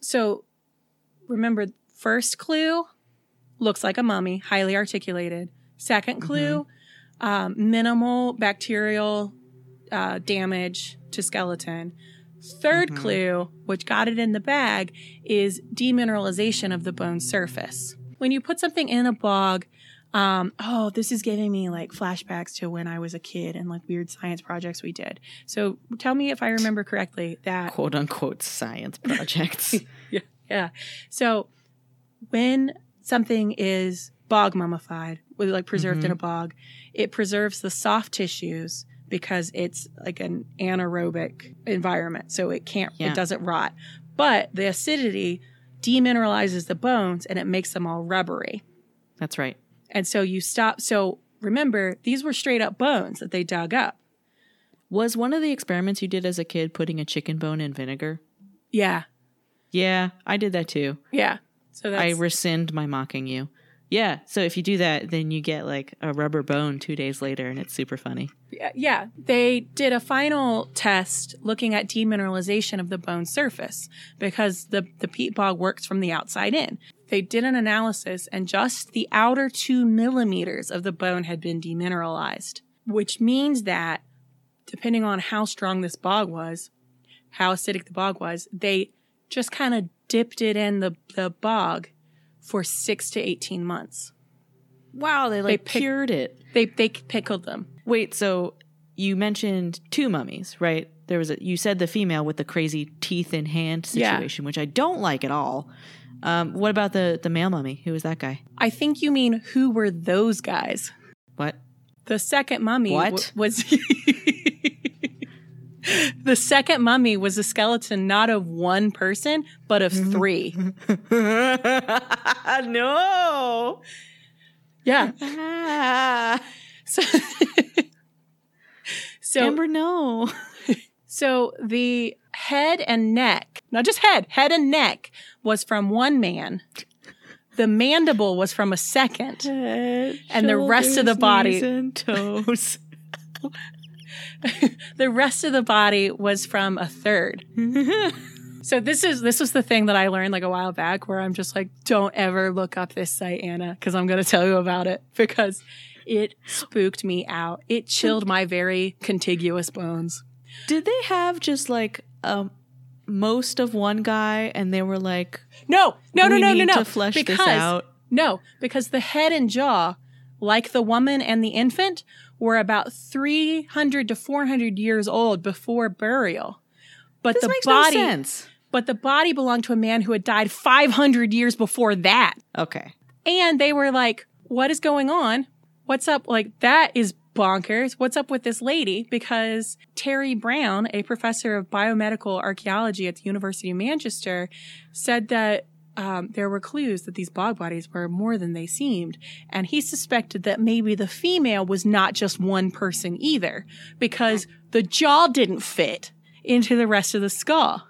So remember, first clue, looks like a mummy, highly articulated. Second clue, mm-hmm. um, minimal bacterial uh, damage to skeleton. Third mm-hmm. clue, which got it in the bag, is demineralization of the bone surface. When you put something in a bog, um, oh, this is giving me like flashbacks to when I was a kid and like weird science projects we did. So tell me if I remember correctly that... quote unquote science projects. yeah. yeah. So when something is bog mummified, like preserved mm-hmm. in a bog, it preserves the soft tissues because it's like an anaerobic environment, so it can't, yeah. it doesn't rot. But the acidity demineralizes the bones and it makes them all rubbery. That's right. And so you stop. So remember, these were straight up bones that they dug up. Was one of the experiments you did as a kid putting a chicken bone in vinegar? Yeah. Yeah, I did that too. Yeah. So that's... I rescind my mocking you. Yeah, so if you do that, then you get like a rubber bone two days later, and it's super funny. Yeah, yeah. They did a final test looking at demineralization of the bone surface because the, the peat bog works from the outside in. They did an analysis, and just the outer two millimeters of the bone had been demineralized, which means that depending on how strong this bog was, how acidic the bog was, they just kind of dipped it in the, the bog for six to eighteen months. Wow, they like they cured pic- it. They they pickled them. Wait, so you mentioned two mummies, right? There was a, you said the female with the crazy teeth in hand situation, yeah. which I don't like at all. Um, what about the the male mummy? Who was that guy? I think you mean who were those guys? What? The second mummy what? W- was The second mummy was a skeleton not of one person, but of three. No. Yeah. Ah. So, so Amber, no. So the head and neck, not just head, head and neck was from one man. The mandible was from a second. Head, and the rest of the body. And toes. The rest of the body was from a third. So this is this was the thing that I learned like a while back where I'm just like, don't ever look up this site, Anna, because I'm going to tell you about it because it spooked me out. It chilled my very contiguous bones. Did they have just like um, most of one guy and they were like, no, no, no, no, no, no, to flesh because, this out? No, because the head and jaw, like the woman and the infant, were about three hundred to four hundred years old before burial. But this the makes body, no sense. But the body belonged to a man who had died five hundred years before that. Okay. And they were like, what is going on? What's up? Like, that is bonkers. What's up with this lady? Because Terry Brown, a professor of biomedical archaeology at the University of Manchester, said that Um, there were clues that these bog bodies were more than they seemed. And he suspected that maybe the female was not just one person either because the jaw didn't fit into the rest of the skull.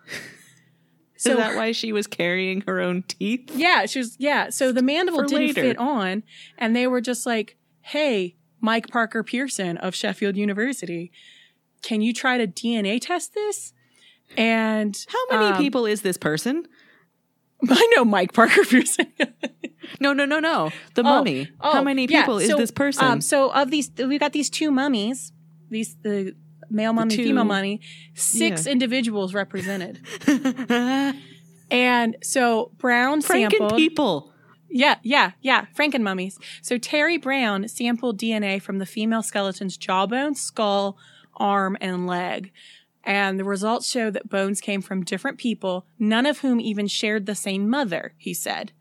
So is that why she was carrying her own teeth? Yeah, she was. Yeah. So the mandible didn't later. fit on. And they were just like, hey, Mike Parker Pearson of Sheffield University, can you try to D N A test this? And how many um, people is this person? I know Mike Parker Pearson. no, no, no, no. The oh, mummy. Oh, How many people yeah. so, is this person? Um, so of these, we've got these two mummies, these the male mummy, the two, female mummy, six yeah. individuals represented. And so Brown Franken sampled. Franken people. Yeah, yeah, yeah. Franken mummies. So Terry Brown sampled D N A from the female skeleton's jawbone, skull, arm, and leg. And the results show that bones came from different people, none of whom even shared the same mother, he said.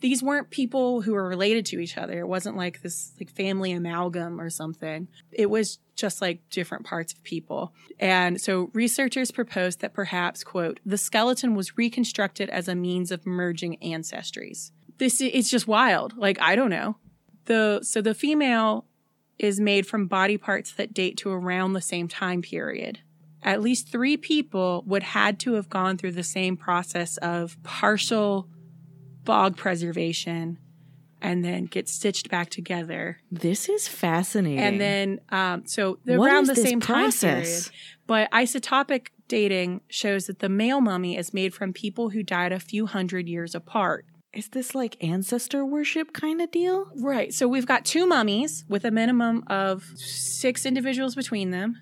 These weren't people who were related to each other. It wasn't like this like family amalgam or something. It was just like different parts of people. And so researchers proposed that perhaps, quote, the skeleton was reconstructed as a means of merging ancestries. this it's just wild. Like, I don't know. The so the female is made from body parts that date to around the same time period. At least three people would had to have gone through the same process of partial bog preservation and then get stitched back together. This is fascinating. And then, um, so they're what around the same process? time period. But isotopic dating shows that the male mummy is made from people who died a few hundred years apart. Is this like ancestor worship kind of deal? Right. So we've got two mummies with a minimum of six individuals between them.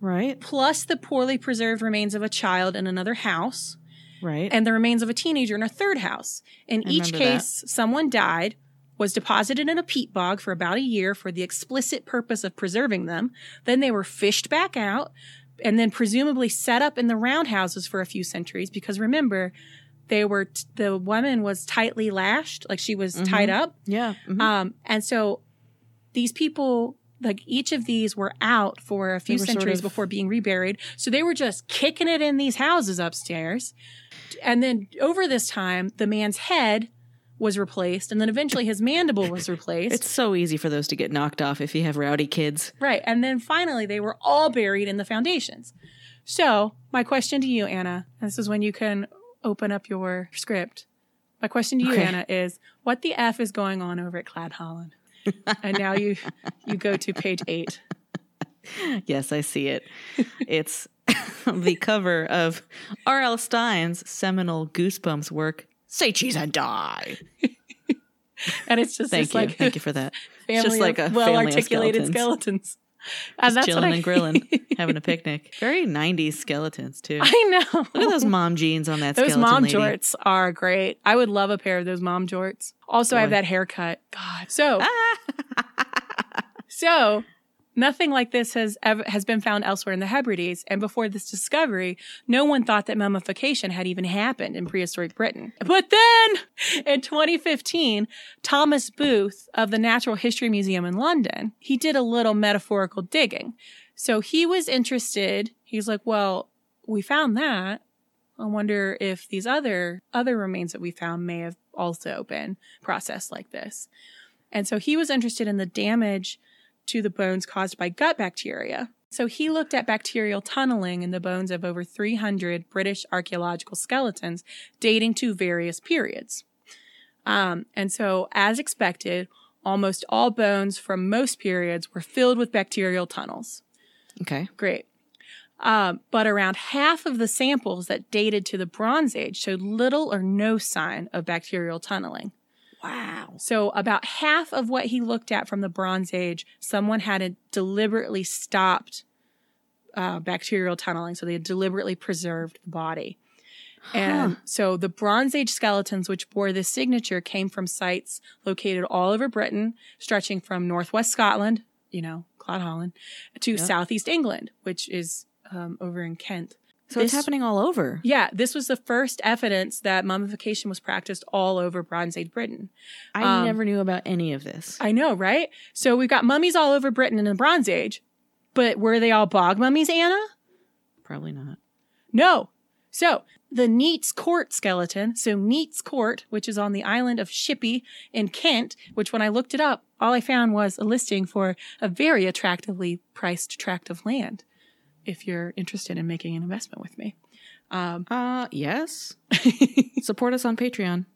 Right. Plus the poorly preserved remains of a child in another house. Right. And the remains of a teenager in a third house. In I each case, that. someone died, was deposited in a peat bog for about a year for the explicit purpose of preserving them. Then they were fished back out and then presumably set up in the roundhouses for a few centuries because remember... They were, t- the woman was tightly lashed, like she was mm-hmm. tied up. Yeah. Mm-hmm. Um, and so these people, like each of these were out for a few centuries sort of... before being reburied. So they were just kicking it in these houses upstairs. And then over this time, the man's head was replaced. And then eventually his mandible was replaced. It's so easy for those to get knocked off if you have rowdy kids. Right. And then finally, they were all buried in the foundations. So my question to you, Anna, this is when you can... open up your script. My question to you, okay. Anna, is what the F is going on over at Cladh Hallan? And now you you go to page eight. Yes, I see it. It's the cover of R L Stein's seminal Goosebumps work, Say Cheese and Die. And it's just, Thank just you. like Thank you for that. It's just like a well-articulated skeletons. skeletons. And that's chilling and grilling, having a picnic. Very nineties skeletons, too. I know. Look at those mom jeans on that those skeleton Those mom lady. jorts are great. I would love a pair of those mom jorts. Also, Boy. I have that haircut. God. So, so nothing like this has ever, has been found elsewhere in the Hebrides. And before this discovery, no one thought that mummification had even happened in prehistoric Britain. But then, in twenty fifteen, Thomas Booth of the Natural History Museum in London, he did a little metaphorical digging. So he was interested. He's like, well, we found that. I wonder if these other other remains that we found may have also been processed like this. And so he was interested in the damage to the bones caused by gut bacteria. So he looked at bacterial tunneling in the bones of over three hundred British archaeological skeletons dating to various periods. Um, and so, as expected, almost all bones from most periods were filled with bacterial tunnels. Okay. Great. Um, but around half of the samples that dated to the Bronze Age showed little or no sign of bacterial tunneling. Wow. So about half of what he looked at from the Bronze Age, someone had deliberately stopped uh, bacterial tunneling. So they had deliberately preserved the body. Huh. And so the Bronze Age skeletons, which bore this signature, came from sites located all over Britain, stretching from northwest Scotland, you know, Cladh Hallan, to yep. southeast England, which is um, over in Kent. So this, it's happening all over. Yeah. This was the first evidence that mummification was practiced all over Bronze Age Britain. I um, never knew about any of this. I know, right? So we've got mummies all over Britain in the Bronze Age, but were they all bog mummies, Anna? Probably not. No. So the Neats Court skeleton, so Neats Court, which is on the island of Shippey in Kent, which when I looked it up, all I found was a listing for a very attractively priced tract of land. If you're interested in making an investment with me. Um, uh, yes. Support us on Patreon.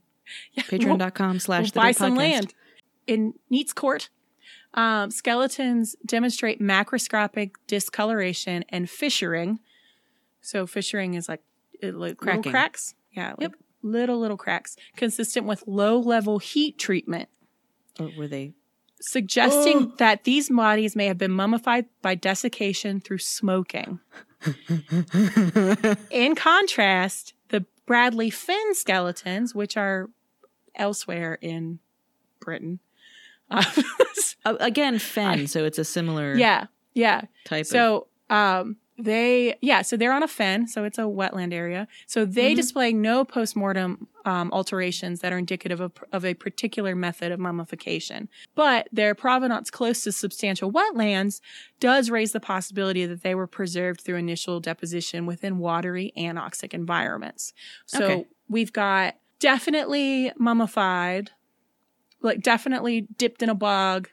Yeah, Patreon.com slash the Buy Some Land. In Neats Court, um, skeletons demonstrate macroscopic discoloration and fissuring. So fissuring is like, it, like little cracks. Yeah. Like yep. Little, little cracks. Consistent with low-level heat treatment. Or were they... suggesting oh. that these bodies may have been mummified by desiccation through smoking. In contrast, the Bradley Finn skeletons, which are elsewhere in Britain. Uh, Again, Finn, I, so it's a similar yeah, yeah. type so, of... Um, They, yeah, so they're on a fen, so it's a wetland area. So they mm-hmm. display no postmortem um, alterations that are indicative of, of a particular method of mummification. But their provenance close to substantial wetlands does raise the possibility that they were preserved through initial deposition within watery anoxic environments. So okay. we've got Definitely mummified, like definitely dipped in a bog.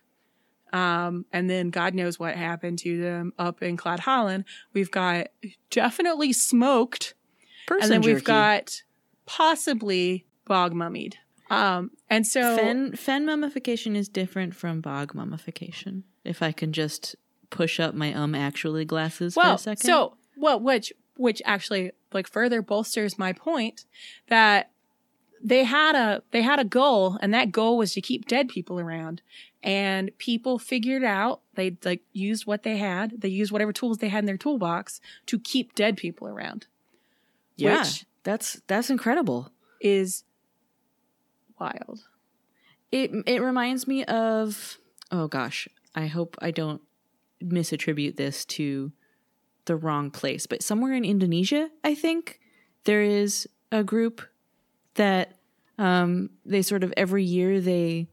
Um, and then God knows what happened to them up in Cladh Hallan. We've got definitely smoked. Person and then jerky. We've got possibly bog mummied. Um, and so fen, fen mummification is different from bog mummification. If I can just push up my um actually glasses well, for a second. So well, which which actually like further bolsters my point that they had a they had a goal, and that goal was to keep dead people around. And people figured out they like used what they had. They used whatever tools they had in their toolbox to keep dead people around. Yeah, which that's that's incredible. Is wild. It it reminds me of oh gosh, I hope I don't misattribute this to the wrong place, but somewhere in Indonesia, I think there is a group that um, they sort of every year they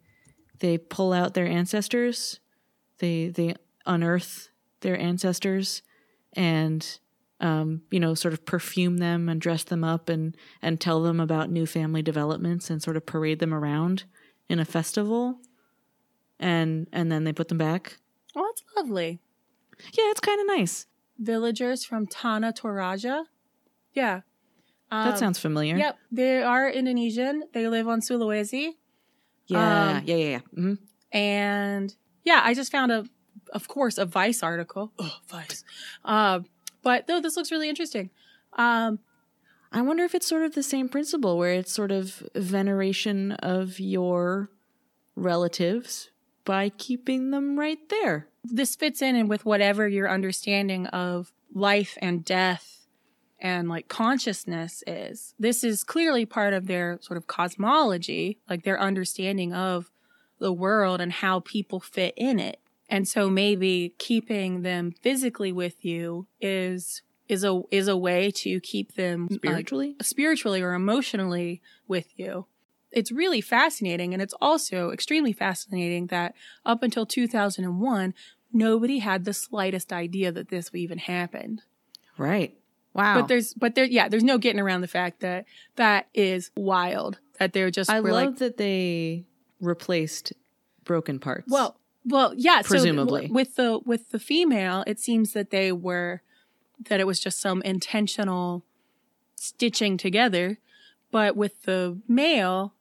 they pull out their ancestors, they they unearth their ancestors, and Um, you know, sort of perfume them and dress them up and, and tell them about new family developments and sort of parade them around in a festival. And and then they put them back. Oh, that's lovely. Yeah, it's kind of nice. Villagers from Tana Toraja. Yeah. Um, that sounds familiar. Yep. They are Indonesian. They live on Sulawesi. Yeah. Um, yeah, yeah, yeah. Mm-hmm. And yeah, I just found, a, of course, a Vice article. Oh, Vice. Um. But no, this looks really interesting. Um, I wonder if it's sort of the same principle where it's sort of veneration of your relatives by keeping them right there. This fits in with whatever your understanding of life and death and like consciousness is. This is clearly part of their sort of cosmology, like their understanding of the world and how people fit in it. And so maybe keeping them physically with you is is a is a way to keep them spiritually, uh, spiritually or emotionally with you. It's really fascinating, and it's also extremely fascinating that up until two thousand one, nobody had the slightest idea that this even happened. Right. Wow. But there's but there yeah, there's no getting around the fact that that is wild. That they're just I love like, that they replaced broken parts. Well, Well, yeah. Presumably. So th- with the with the female, it seems that they were that it was just some intentional stitching together. But with the male,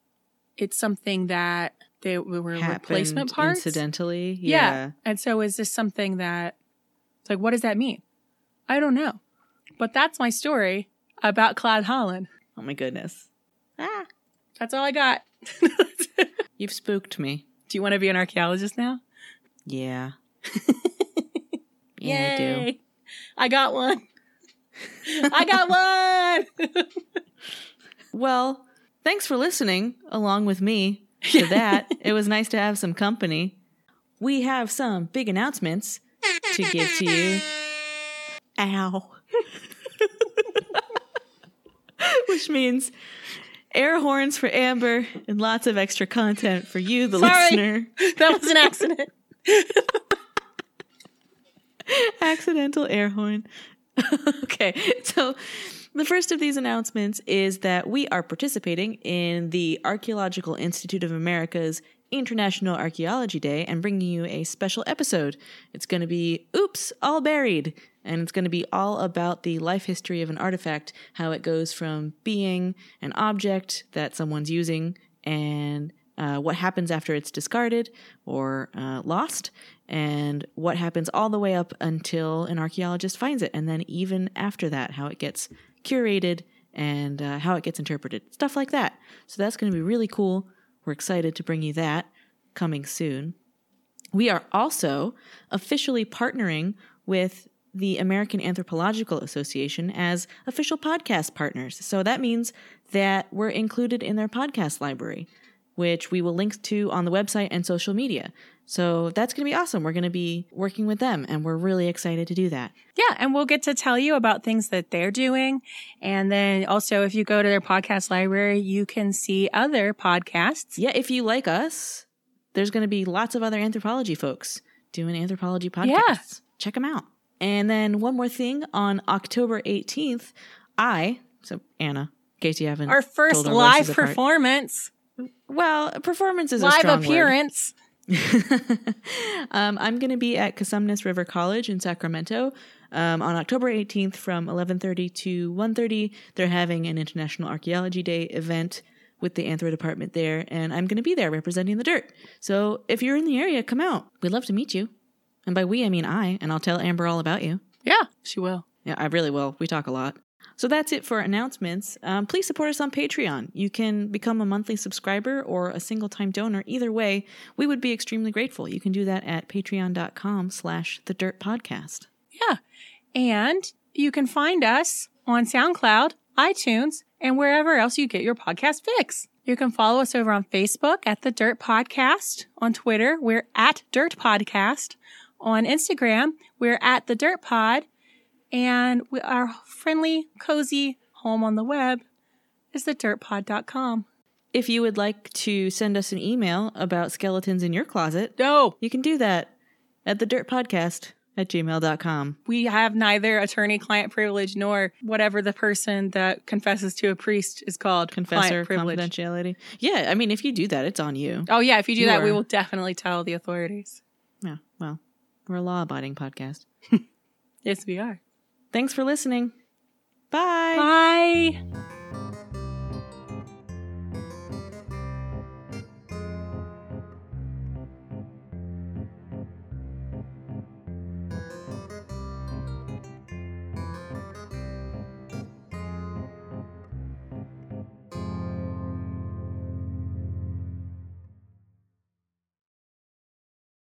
it's something that they were happened replacement parts incidentally. Yeah. yeah. And so, is this something that it's like, what does that mean? I don't know. But that's my story about Cladh Hallan. Oh my goodness! Ah, that's all I got. You've spooked me. Do you want to be an archaeologist now? Yeah. yeah, Yay. I do. I got one. I got one. Well, thanks for listening along with me to that. It was nice to have some company. We have some big announcements to give to you. Ow. Which means air horns for Amber and lots of extra content for you, the Sorry. listener. That was an accident. Accidental air horn. Okay, so the first of these announcements is that we are participating in the Archaeological Institute of America's International Archaeology Day and bringing you a special episode. It's going to be Oops, All Buried, and it's going to be all about the life history of an artifact, how it goes from being an object that someone's using and Uh, what happens after it's discarded or uh, lost, and what happens all the way up until an archaeologist finds it. And then even after that, how it gets curated and uh, how it gets interpreted, stuff like that. So that's going to be really cool. We're excited to bring you that coming soon. We are also officially partnering with the American Anthropological Association as official podcast partners. So that means that we're included in their podcast library, which we will link to on the website and social media. So that's going to be awesome. We're going to be working with them, and we're really excited to do that. Yeah, and we'll get to tell you about things that they're doing. And then also, if you go to their podcast library, you can see other podcasts. Yeah, if you like us, there's going to be lots of other anthropology folks doing anthropology podcasts. Yeah. Check them out. And then one more thing, on October eighteenth, I, so Anna, case you haven't. Our first told our live performance. Well, performance is live a strong appearance. Word. um, I'm going to be at Cosumnes River College in Sacramento um, on October eighteenth from eleven thirty to one thirty. They're having an International Archaeology Day event with the Anthro department there, and I'm going to be there representing the dirt. So if you're in the area, come out. We'd love to meet you. And by we, I mean I, and I'll tell Amber all about you. Yeah, she will. Yeah, I really will. We talk a lot. So that's it for announcements. Um, please support us on Patreon. You can become a monthly subscriber or a single-time donor. Either way, we would be extremely grateful. You can do that at patreon.com slash the dirt podcast. Yeah, and you can find us on SoundCloud, iTunes, and wherever else you get your podcast fix. You can follow us over on Facebook at The Dirt Podcast. On Twitter, we're at Dirt Podcast. On Instagram, we're at The Dirt Pod. And we, our friendly, cozy home on the web is the dirt pod dot com. If you would like to send us an email about skeletons in your closet, no, you can do that at thedirtpodcast at gmail dot com. We have neither attorney-client privilege nor whatever the person that confesses to a priest is called. Confessor privilege. Confidentiality. Yeah, I mean, if you do that, it's on you. Oh, yeah, if you do you that, are... we will definitely tell the authorities. Yeah, well, we're a law-abiding podcast. Yes, we are. Thanks for listening. Bye. Bye.